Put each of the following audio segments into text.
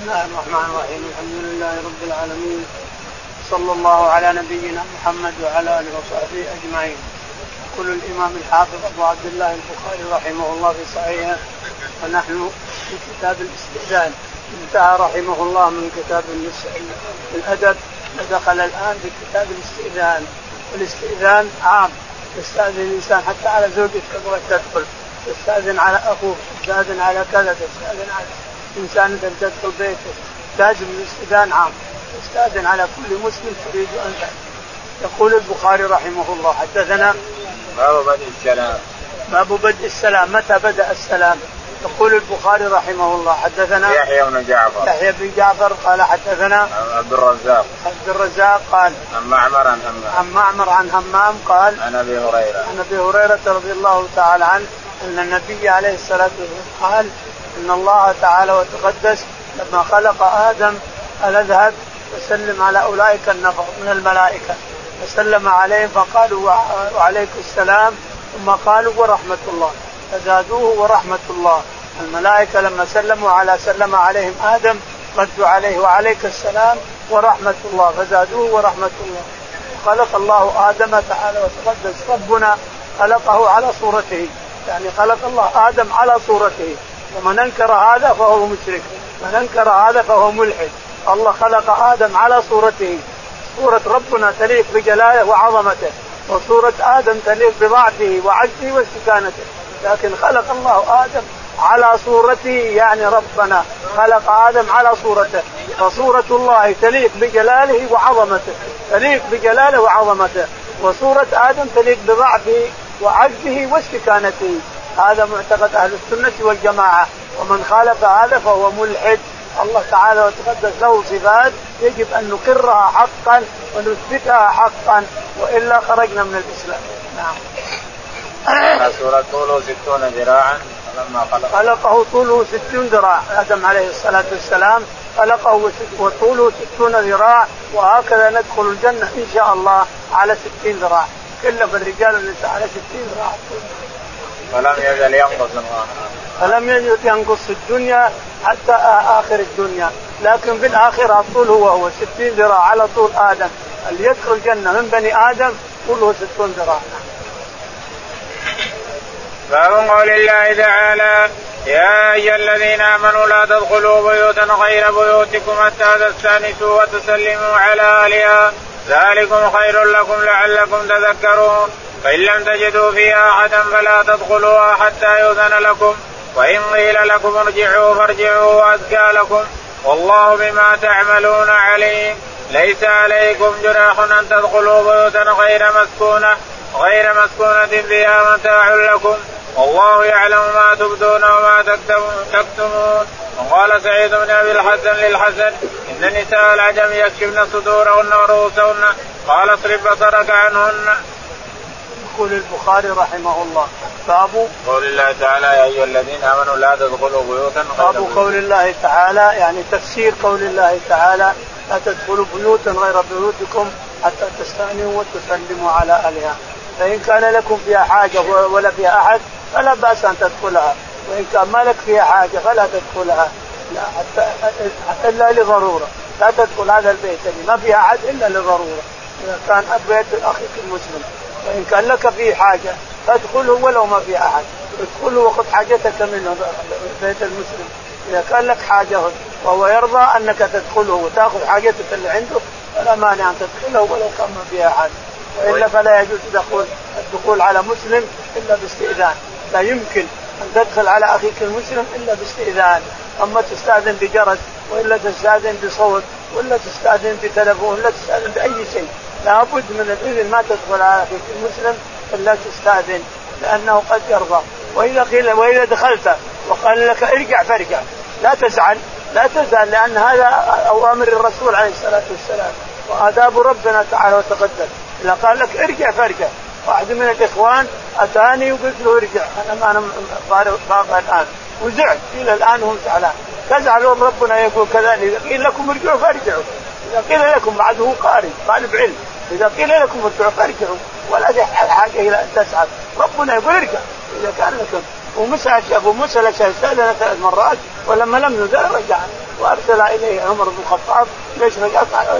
بسم الله الرحمن الرحيم. الحمد لله رب العالمين، صلى الله على نبينا محمد وعلى آله وصحبه أجمعين. كل الإمام الحافظ أبو عبد الله البخاري رحمه الله في صحيحه، ونحن في كتاب الاستئذان، انتهى رحمه الله من كتاب الأدب ودخل الآن في كتاب الاستئذان. والاستئذان عام، يستأذن الإنسان حتى على زوجته تبغى تدخل، تستأذن على أخوه، تستأذن على كذا، تستأذن على إنسان تدخل بيته، لازم الاستئذان عام، تستأذن على كل مسلم تريد أن تأذن. يقول البخاري رحمه الله: حدثنا باب بدء السلام، متى بدأ السلام. يقول البخاري رحمه الله: حدثنا يحيى بن جعفر قال حدثنا عبد الرزاق قال عن معمر عن همام قال عن أبي هريرة رضي الله تعالى عنه أن النبي عليه الصلاة والسلام قال: إن الله تعالى وتقدس لما خلق آدم قال: اذهب وسلم على أولئك النفر من الملائكة، فسلم عليهم فقالوا: وعليكم السلام، ثم قالوا: ورحمة الله، فزادوه ورحمة الله. الملائكة لما سلموا على سلم عليهم آدم ردوا عليه: وعليك السلام ورحمة الله، فزادوه ورحمة الله. خلق الله آدم تعالى وتقدس، ربنا خلقه على صورته، يعني خلق الله آدم على صورته، ومن انكر هذا فهو مشرك، من انكر هذا فهو ملحد. الله خلق آدم على صورته، صورة ربنا تليق بجلاله وعظمته، وصورة آدم تليق بضعفه وعجزه واستكانته، لكن خلق الله آدم على صورته، يعني ربنا خلق آدم على صورته، فصورة الله تليق بجلاله وعظمته، وصورة آدم تليق بضعفه وعجزه واستكانته. هذا معتقد أهل السنة والجماعة، ومن خالف هذا فهو ملحد. الله تعالى وتقدس له صفات يجب أن نقرها حقا ونثبتها حقا، وإلا خرجنا من الإسلام. نعم. سورة طوله 60 ذراعا، فلما خلقه طوله 60 ذراع، آدم عليه الصلاة والسلام خلقه وطوله 60 ذراع، وهكذا ندخل الجنة إن شاء الله على 60 ذراع، كل الرجال والنساء على 60 ذراع. فلم يزل ينقص الدنيا حتى آخر الدنيا، لكن في الآخرة الطول هو 60 ذراع على طول آدم. اللي يدخل الجنة من بني آدم طوله 60 ذراع. باب قول الله تعالى: يا أيها الذين آمنوا لا تدخلوا بيوتا غير بيوتكم حتى تستأنسوا وتسلموا على أهلها، ذلكم خير لكم لعلكم تذكرون، فإن لم تجدوا فيها أحدا فلا تدخلوها حتى يؤذن لكم، وإن قيل لكم ارجعوا فارجعوا وأزكى لكم، والله بما تعملون عليم. ليس عليكم جناح أن تدخلوا بيوتا غير مسكونة فيها متاع لكم، والله يعلم ما تبدون وما تكتمون. وقال سعيد بن أبي الحسن للحسن: إن النساء العجم يكشفن صدورهن ورؤوسهن، قال: اصرف بصرك عنهن. يقول البخاري رحمه الله: باب قول الله تعالى: يا أيها الذين آمنوا لا تدخلوا بيوتا غير بيوتكم. باب قول الله تعالى، يعني تفسير قول الله تعالى: لا تدخلوا بيوتا غير بيوتكم حتى تستأنسوا وتسلموا على أهلها، فإن كان لكم فيها حاجة ولا فيها أحد فلا بأس أن تدخلها، وإن كان ما لك فيها حاجة فلا تدخلها إلا لضرورة. لا تدخل هذا البيت اللي ما فيها أحد إلا لضرورة، إذا كان بيت أخيك المسلم. وإن كان لك فيه حاجة فادخله ولو ما فيه أحد، ادخله وخذ حاجتك منه، بيت المسلم. إذا كان لك حاجة وهو يرضى أنك تدخله وتأخذ حاجتك اللي عنده، فلا مانع أن تدخله ولو كان ما فيه أحد، وإلا فلا يجوز الدخول على مسلم إلا باستئذان. لا يمكن أن تدخل على أخيك المسلم إلا باستئذان، أما تستأذن بجرس، وإلا تستأذن بصوت، وإلا تستأذن بتلفون، وإلا تستأذن بأي شيء، لا بد من الإذن. ما تدخل على أخيك المسلم إلا تستأذن، لأنه قد يرضى. وإذا دخلت وقال لك ارجع فارجع، لا تزعل، لأن هذا أوامر الرسول عليه الصلاة والسلام وآداب ربنا تعالى وتقدم. إذا قال لك ارجع فارجع، واحد من الإخوان أتاني وقلت له ارجع، أنا فارغ الآن وزعت، إلى الآن هم زعلان. تزعلون ربنا يقول كذلك: إن لكم ارجعوا فارجعوا. إذا قيل لكم، بعده قارئ طالب علم، إذا قيل لكم ارجعوا فارجعوا، ولا حاجة إلى أن تسعد. ربنا يقول ارجع إذا كان لكم. ومسألة أبو موسى سألنا 3 مرات، ولما لم يزال رجع. وأرسل إليه عمر بن الخطاب يشرب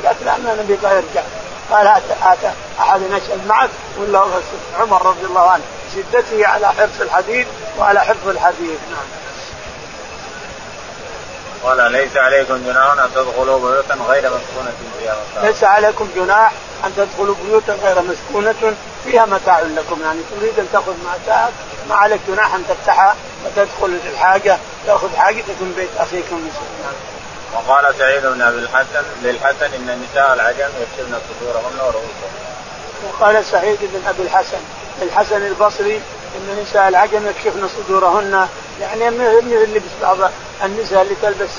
الأسلام من النبي قال يرجع. قال هات أحد يشرب معك ولا عمر رضي الله عنه شدته على حفظ الحديث وعلى حفظ الحديث. نعم. قال ليس عليكم جناح أن تدخلوا بيوتا غير مسكونة فيها متاع. ليس عليكم جناح أن تدخلوا بيوتا غير مسكونة فيها متاع لكم، يعني تريد أن تأخذ متاعك ما عليك جناح أن تفتحها وتدخل الحاجة تأخذ حاجتك من بيت أخيكم المسلم. وقال سعيد بن أبي الحسن للحسن إن النساء العجم يكشفن صدورهن ورؤوسهن. وقال سعيد بن أبي الحسن الحسن البصري إن النساء العجم يكشفن صدورهن، يعني من اللي بعض النساء اللي تلبس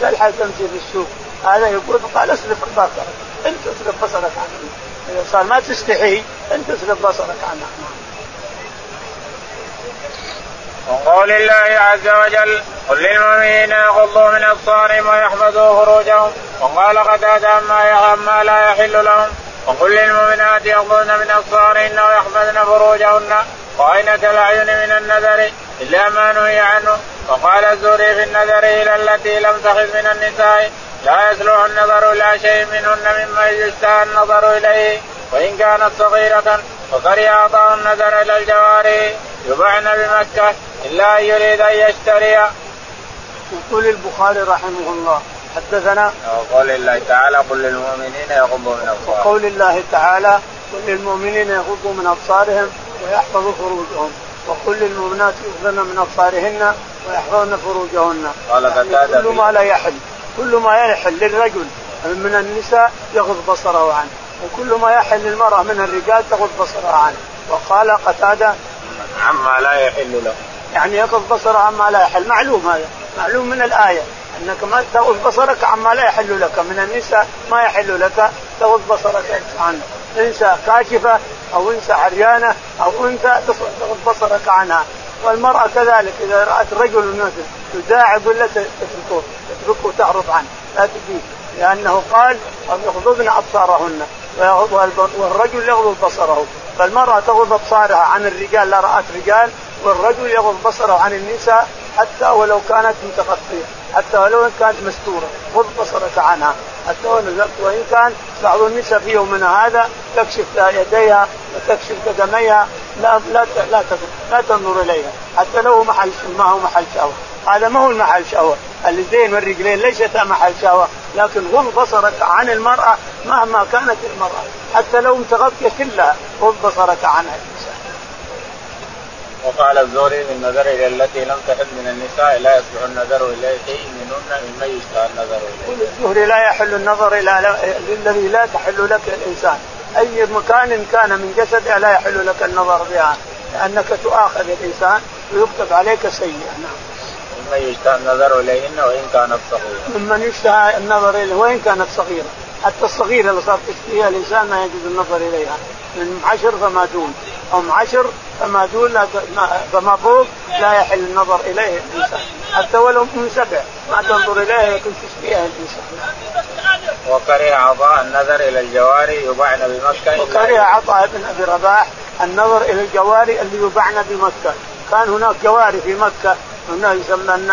سلحة تمشي في السوق، هذا يقول قال اصرف بصرك، انت اصرف بصرك عنها، إذا صار ما تستحي انت اصرف بصرك عنها. وقول الله عز وجل قل للمؤمنين يغضوا من أبصارهم ويحفظوا فروجهم، وقال قتادة ما لا يحل لهم وقل للمؤمنات يغضن من أبصارهن ويحفظن فروجهن وعينة العين من النذر إلا ما نهي عنه. وقال الزهري في النذر إلى التي لم تخف من النساء لا يصلح النظر إلى شيء منهن مما يشتهى النظر إليه وإن كانت صغيرة، وقد أعطاه النذر إلى الجواري يبعن بمكة إلا أن يريد أن يشتريها. يقول البخاري رحمه الله حدثنا وقول الله تعالى قل للمؤمنين يغضوا من أبصارهم، وقول الله تعالى قل للمؤمنين يغضوا من أبصارهم ويحفظوا فروجهم وقل للمؤمنات يغضن من أبصارهن ويحفظن فروجهن. يعني كل ما لا يحل، كل ما يحل للرجل من النساء يغض بصره عنه، وكل ما يحل للمرأة من الرجال تغض بصرها عنه. وقال قتادة عما لا يحل له، يعني يغض بصره عما لا يحل. معلوم هذا، معلوم من الآية أنك ما تغض بصرك عما لا يحل لك من النساء، ما يحل لك تغض بصرك عنه. انثى كاشفة أو انثى عريانة أو انثى تغض بصرك عنها، والمرأة كذلك إذا رأت رجل نازل تداعب ولا تتركه تعرض عنه لا تجيب، لأنه قال يغضبن أبصارهن والرجل يغضب بصره، فالمرأة تغضب أبصارها عن الرجال لا رأت رجال، والرجل يغضب بصره عن النساء حتى ولو كانت متغطية، حتى ولو كانت مستورة غض بصرك عنها. حتى وإن كان بعض النساء في يومنا هذا تكشف يديها وتكشف قدميها لا لا لا لا تنظر إليها حتى لو محل، ما هو محل شهوة، هذا ما هو المحل شهوة، اليدين والرجلين ليست محل شهوة، لكن غض بصرك عن المرأة مهما كانت المرأة حتى لو متغطية كلها غض بصرك عنها. وقال الزهري من النذر إلى التي لم تحل من النساء لا يصلح النذر إلى شيء منهن مما يشتهى النذر إليه. الزهري لا يحل النظر إلى الذي لا تحل لك الإنسان، أي مكان كان من جسده لا يحل لك النظر بها، لأنك تؤاخذ الإنسان ويكتب عليك سيئة. نعم. مما يشتهى النذر إليهن وإن كانت صغيرة، ممن يشتهى النظر إليه وإن كانت صغيرة، حتى الصغيرة اللي صارت تشتهيها الإنسان ما يجوز النظر إليها، من 10 فما دون أو 10 فما دون فما فوق لا يحل النظر إليه الإنسان، حتى ولو من 7 ما تنظر إليه لكن تشتهيها الإنسان. وكره عطاء النظر إلى الجواري يباعن بمكة. وكره عطاء بن أبي رباح النظر إلى الجواري اللي يباعن بمكة، كان هناك جواري في مكة هنا يسمون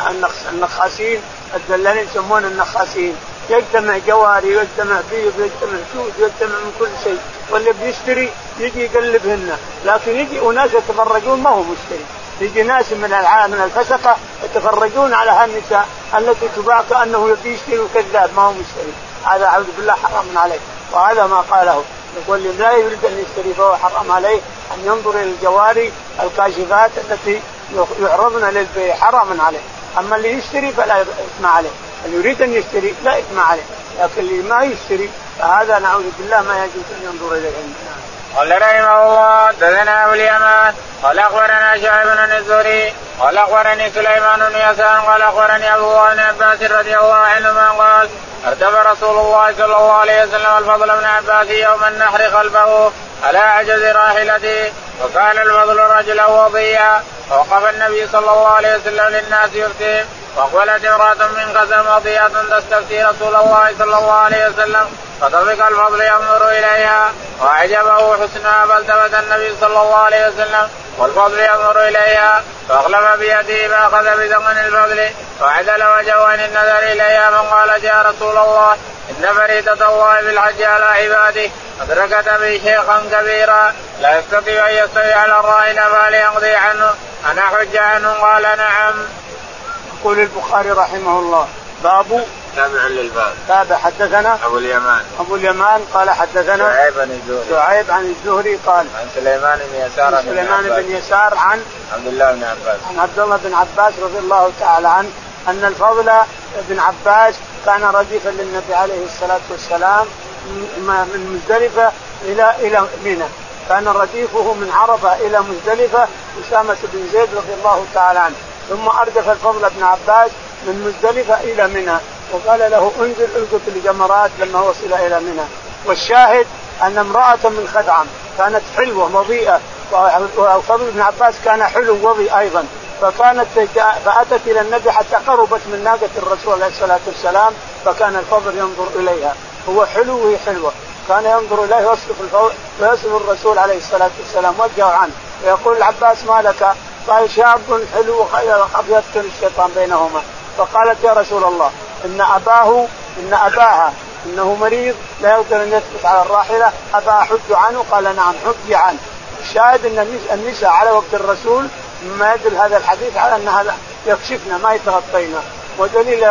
النخاسين، الدلالين يسمون النخاسين، يجتمع جواري ويجتمع بيض ويجتمع سود ويجتمع من كل شيء، واللي بيشتري يجي يقلبهن، لكن يجي أناس يتفرجون ما هو مشتري، يجي ناس من الفسقة يتفرجون على هالنساء التي تباع كأنه يبي يشتري وكذاب ما هو مشتري، هذا أعوذ بالله حرام عليه. وهذا ما قاله واللي لا يريد أن يشتري فهو حرام عليه أن ينظر إلى الجواري الكاشفات التي يعرضنا للبيع، حرام عليه. أما اللي يشتري فلا يسمع عليه، اللي يريد أن يشتري لا يسمع عليه، لكن اللي ما يشتري فهذا نعوذ بالله ما يجوز أن ينظر إليه. قال رحمه الله دثنا أبو اليمان قال أخبرنا شعيب بن الزهري قال أخبرني سليمان بن يسار قال أخبرني أبو عباس رضي الله عنهما قال ارتبى رسول الله صلى الله عليه وسلم الفضل بن عباس يوم النحر خلفه على عجز راحلته، وكان الفضل رجلا وضيا، ووقف النبي صلى الله عليه وسلم للناس يفتيهم، وقالت امرأة من خزم وضية تستفتي رسول الله صلى الله عليه وسلم، فطفق الفضل ينظر إليها وأعجبه حسنها، فالتفت النبي صلى الله عليه وسلم والفضل ينظر إليها فأغلم بيده فأخذ بثمن الفضل وعدل وجهه عن النذر إليها من قال يا رسول الله إن فريضة الله بالحج على عباده أدركت بي شيخا كبيرا لا يستطيع أن يستطيع على الراهن فليقضي عنه أنا حج عنه قال نعم. يقول البخاري رحمه الله باب تابع للباب. تابع حدثنا أبو اليمان قال حدثنا شعيب عن الزهري قال عن سليمان بن يسار عن عبد الله بن عباس رضي الله تعالى عنه أن الفضل بن عباس كان رديفا للنبي عليه الصلاة والسلام من مزدلفة إلى منى. كان رديفه من عرفة إلى مزدلفة أسامة بن زيد رضي الله تعالى عنه، ثم أردف الفضل بن عباس من مزدلفة إلى منى وقال له انزل القط الجمرات لما وصل إلى منى. والشاهد أن امرأة من خدعم كانت حلوة مضيئة وفضل بن عباس كان حلو وضيء أيضا، فأتت إلى النبي حتى قربت من ناقة الرسول عليه الصلاة والسلام، فكان الفضل ينظر إليها، هو حلو وهي حلوة، كان ينظر إليه ويصف الرسول عليه الصلاة والسلام وجهه عنه ويقول العباس ما لك؟ قال شاب حلو أبيض الشيطان بينهما. فقالت يا رسول الله إن أباها إنه مريض لا يقدر أن يثبت على الراحلة أباها حج عنه قال نعم حج عنه. الشاهد أن النساء على وقت الرسول ما يدل هذا الحديث على أنها يكشفنا ما يتغطينا، ودليل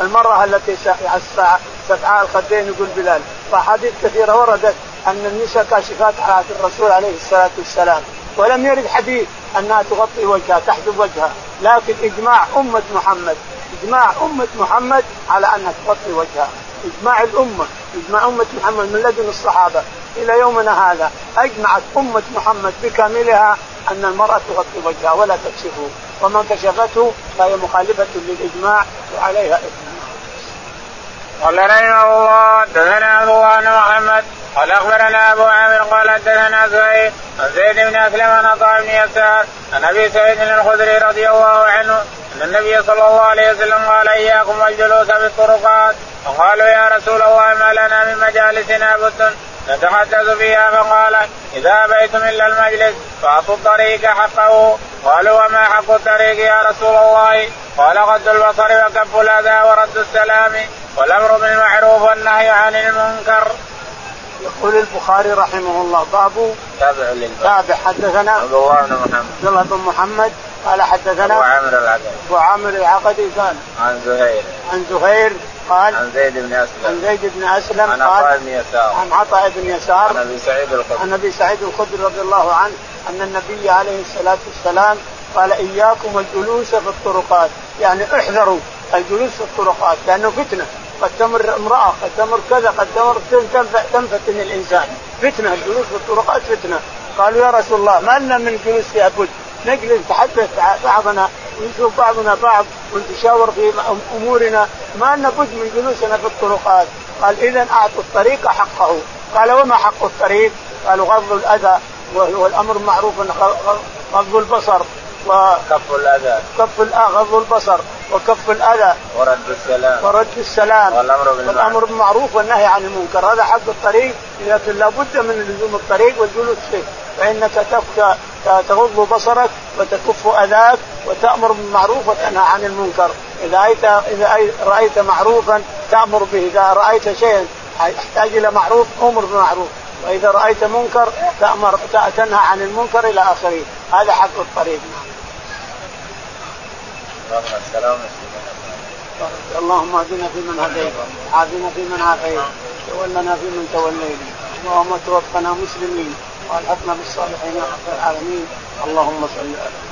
المرأة التي سفعاء الخدين يقول بلال، فحديث كثيرة وردت أن النساء كاشفات على الرسول عليه الصلاة والسلام، ولم يرد حديث أنها تغطي وجهها تحجب وجهها، لكن إجماع أمة محمد على أنها تغطي وجهها، إجماع أمة محمد من لدن الصحابة إلى يومنا هذا أجمعت أمة محمد بكاملها أن المرأة تغطي وجهها ولا تكشفه، ومن كشفته فهي مخالفة للإجماع وعليها إثم. قال رحمه الله حدثنا عبد الله بن محمد قال أخبرنا أبو عامر قال حدثنا زهير عن زيد بن أسلم عن عطاء بن يسار عن أبي سعيد الخدري رضي الله عنه أن النبي صلى الله عليه وسلم قال إياكم والجلوس في الطرقات، فقالوا يا رسول الله ما لنا من مجالسنا بد نتحدث فيها، فقال إذا أبيتم إلا المجلس فأعطوا الطريق حقه، قالوا وما حق الطريق يا رسول الله؟ قال غض البصر وكف الأذى ورد السلام والأمر بالمعروف والنهي عن المنكر. يقول البخاري رحمه الله باب تابع حدثنا عبد الله بن محمد قال حدثنا وعامر العقدي قال عن زهير قال عن زيد بن أسلم عن عطاء بن يسار عن أبي سعيد الخدري رضي الله عنه أن النبي عليه الصلاة والسلام قال إياكم والجلوس في الطرقات، يعني احذروا الجلوس في الطرقات لأنه فتنة، قد تمر امرأة قد تمر كذا قد تمر تنفتن الإنسان، فتنة الجلوس في الطرقات فتنة. قالوا يا رسول الله ما لنا من جلوس في أبد نجلس نتحدث بعضنا ونشوف بعضنا بعض ونتشاور في أمورنا، ما لنا بد من جلوسنا في الطرقات. قال إذن أعطوا الطريق حقه، قال وما حق الطريق؟ قالوا غض الأذى وهو الأمر معروف غض البصر وكف الأذى ورد السلام والأمر بالمعروف والنهي عن المنكر. هذا حق الطريق، لكن لا بد من لزوم الطريق والجلوس فيه، فإنك تغض بصرك وتكف أذاك وتأمر بالمعروف وتنهى عن المنكر. إذا رأيت معروفا تأمر به، إذا رأيت شيئا يحتاج إلى معروف أمر بالمعروف، وإذا رأيت منكر تنهى عن المنكر إلى آخره. هذا حق الطريق. اللهم اهدنا فيمن هديت وعافنا فيمن عافيت وتولنا فيمن توليت اللهم توفنا مسلمين والحقنا بالصالحين يا رب العالمين. اللهم صل على